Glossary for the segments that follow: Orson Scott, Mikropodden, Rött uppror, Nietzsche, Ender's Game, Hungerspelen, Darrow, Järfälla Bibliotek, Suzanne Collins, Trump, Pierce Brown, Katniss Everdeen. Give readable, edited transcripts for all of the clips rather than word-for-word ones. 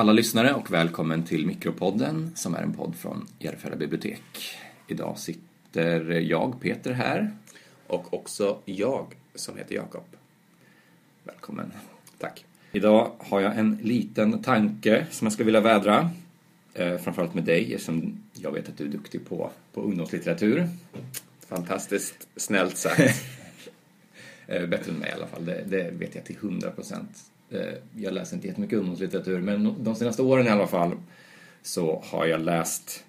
alla lyssnare och välkommen till Mikropodden som är en podd från Järfälla Bibliotek. Idag sitter jag, Peter, här. Och också jag som heter Jakob. Välkommen. Tack. Idag har jag en liten tanke som jag skulle vilja vädra. Framförallt med dig som jag vet att du är duktig på ungdomslitteratur. Fantastiskt snällt sagt. Bättre än mig i alla fall, det vet jag till 100%. Jag läser inte jättemycket ungdomslitteratur, men de senaste åren i alla fall så har jag läst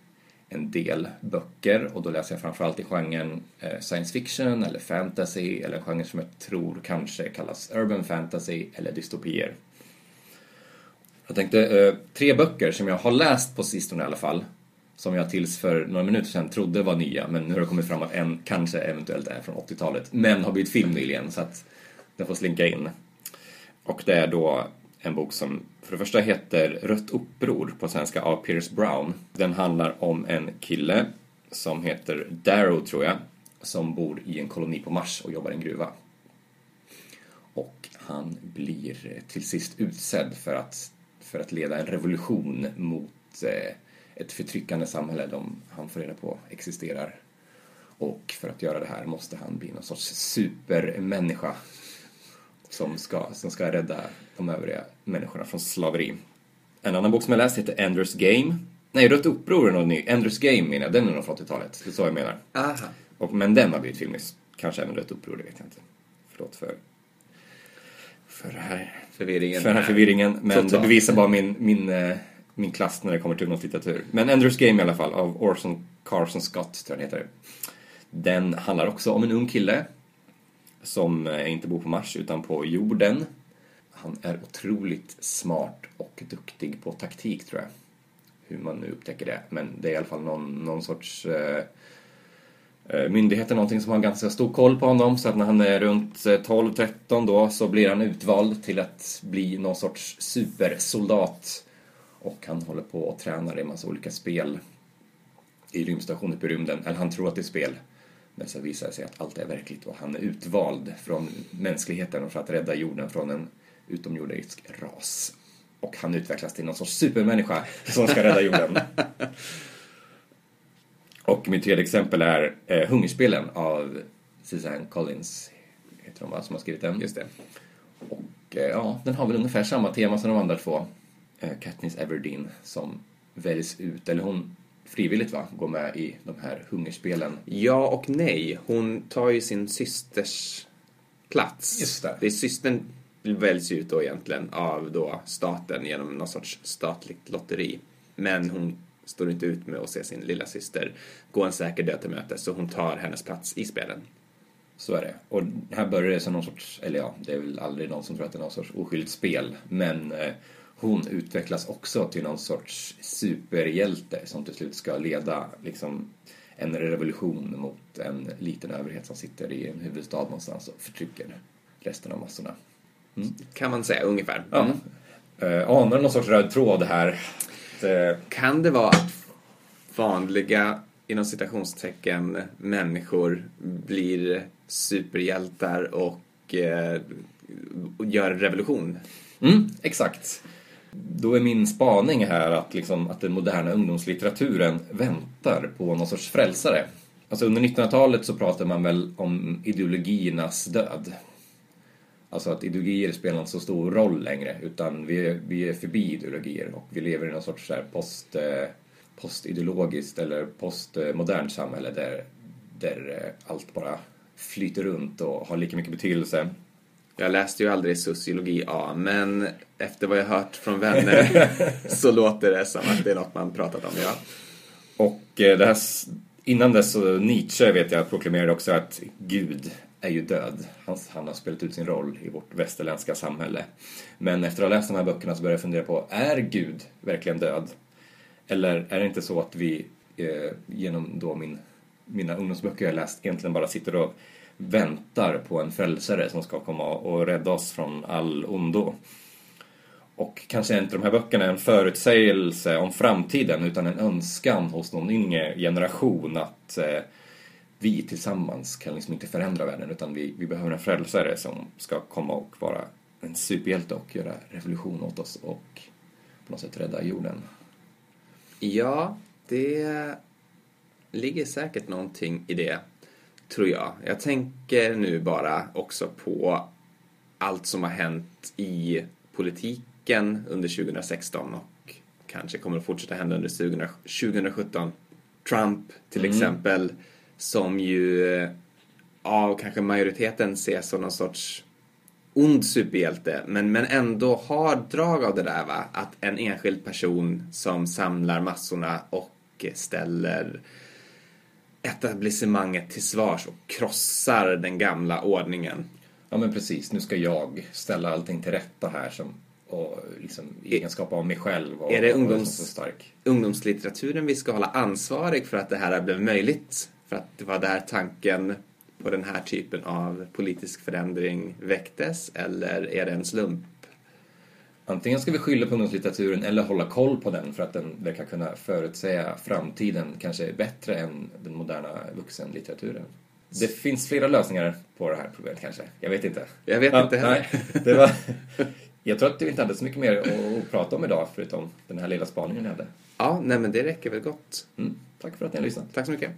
en del böcker, och då läser jag framförallt i genren science fiction eller fantasy, eller en genre som jag tror kanske kallas urban fantasy eller dystopier. Jag tänkte tre böcker som jag har läst på sistone i alla fall, som jag tills för några minuter sedan trodde var nya, men nu har det kommit fram att en kanske eventuellt är från 80-talet, men har blivit film nyligen, så att den får slinka in. Och det är då en bok som för det första heter Rött uppror på svenska av Pierce Brown. Den handlar om en kille som heter Darrow, tror jag, som bor i en koloni på Mars och jobbar i en gruva. Och han blir till sist utsedd för att leda en revolution mot ett förtryckande samhälle som han får reda på existerar. Och för att göra det här måste han bli någon sorts supermänniska som ska rädda de övriga människorna från slaveri. En annan bok som jag läst heter Ender's Game. Nej, Rött uppror är något ny. Ender's Game menar jag, den är nog från 80-talet. Det är så jag menar. Aha. Men den har blivit filmis. Kanske även Rött uppror, det vet jag inte. Förlåt för den här förvirringen. Men total. Det bevisar bara min klass när det kommer till någon litteratur. Men Ender's Game i alla fall, av Orson Scott, tror jag heter. Den handlar också om en ung kille som inte bor på Mars utan på jorden. Han är otroligt smart och duktig på taktik, tror jag. Hur man nu upptäcker det. Men det är i alla fall någon sorts myndighet eller någonting som har ganska stor koll på honom. Så att när han är runt 12-13 då, så blir han utvald till att bli någon sorts supersoldat. Och han håller på och tränar i en massa olika spel i rymdstationer på rymden. Eller han tror att det är spel. Men så visar det sig att allt är verkligt, och han är utvald från mänskligheten för att rädda jorden från en utomjordisk ras. Och han utvecklas till någon sorts supermänniska som ska rädda jorden. Och mitt tredje exempel är Hungerspelen av Suzanne Collins, heter hon va, som har skrivit den. Just det. Och ja, den har väl ungefär samma tema som de andra två. Katniss Everdeen som väljs ut, eller hon frivilligt va, går med i de här hungerspelen. Ja och nej, hon tar ju sin systers plats. Just det. Det är systern väljs ut då egentligen av då staten genom någon sorts statligt lotteri. Men hon står inte ut med att se sin lilla syster gå en säker död till möte, så hon tar hennes plats i spelen. Så är det. Och här börjar det som någon sorts, eller ja, det är väl aldrig någon som tror att det är någon sorts oskyldigt spel, men hon utvecklas också till någon sorts superhjälte som till slut ska leda liksom en revolution mot en liten överhet som sitter i en huvudstad någonstans och förtrycker resten av massorna. Mm. Kan man säga ungefär. Ja. Anar någon sorts röd tråd här? Kan det vara att vanliga, inom citationstecken, människor blir superhjältar och gör revolution? Mm, exakt. Då är min spaning här att, liksom, att den moderna ungdomslitteraturen väntar på någon sorts frälsare. Alltså under 1900-talet så pratar man väl om ideologiernas död. Alltså att ideologier spelar inte så stor roll längre, utan vi är förbi ideologier och vi lever i någon sorts här postideologiskt eller postmodernt samhälle där allt bara flyter runt och har lika mycket betydelse. Jag läste ju aldrig sociologi A, men efter vad jag hört från vänner så låter det som att det är något man pratat om, ja. Och det här, innan dess, så Nietzsche vet jag proklamerade också att Gud är ju död. Han har spelat ut sin roll i vårt västerländska samhälle. Men efter att ha läst de här böckerna så började jag fundera på, är Gud verkligen död? Eller är det inte så att vi genom då mina ungdomsböcker jag läst egentligen bara sitter och väntar på en frälsare som ska komma och rädda oss från all ondo? Och kanske inte de här böckerna är en förutsägelse om framtiden, utan en önskan hos någon yngre generation att vi tillsammans kan liksom inte förändra världen, utan vi behöver en frälsare som ska komma och vara en superhjälte och göra revolution åt oss och på något sätt rädda jorden. Ja, det ligger säkert någonting i det, tror jag. Jag tänker nu bara också på allt som har hänt i politiken under 2016 och kanske kommer att fortsätta hända under 2017. Trump till exempel, som ju av kanske majoriteten ses som någon sorts ond superhjälte, men ändå har drag av det där, va? Att en enskild person som samlar massorna och ställer etablissemanget till svars och krossar den gamla ordningen. Ja, men precis, nu ska jag ställa allting till rätta här som, och liksom egenskap av mig själv. Och, är det ungdomslitteraturen vi ska hålla ansvarig för att det här blev möjligt? För att det var där tanken på den här typen av politisk förändring väcktes, eller är det en slump? Antingen ska vi skylla på ungdomslitteraturen eller hålla koll på den för att den verkar kunna förutsäga framtiden kanske bättre än den moderna vuxenlitteraturen. Det finns flera lösningar på det här problemet kanske. Jag vet inte heller. Nej, det var... Jag tror att vi inte hade så mycket mer att prata om idag förutom den här lilla spaningen jag hade. Ja, nej men det räcker väl gott. Tack för att ni har lyssnat. Tack så mycket.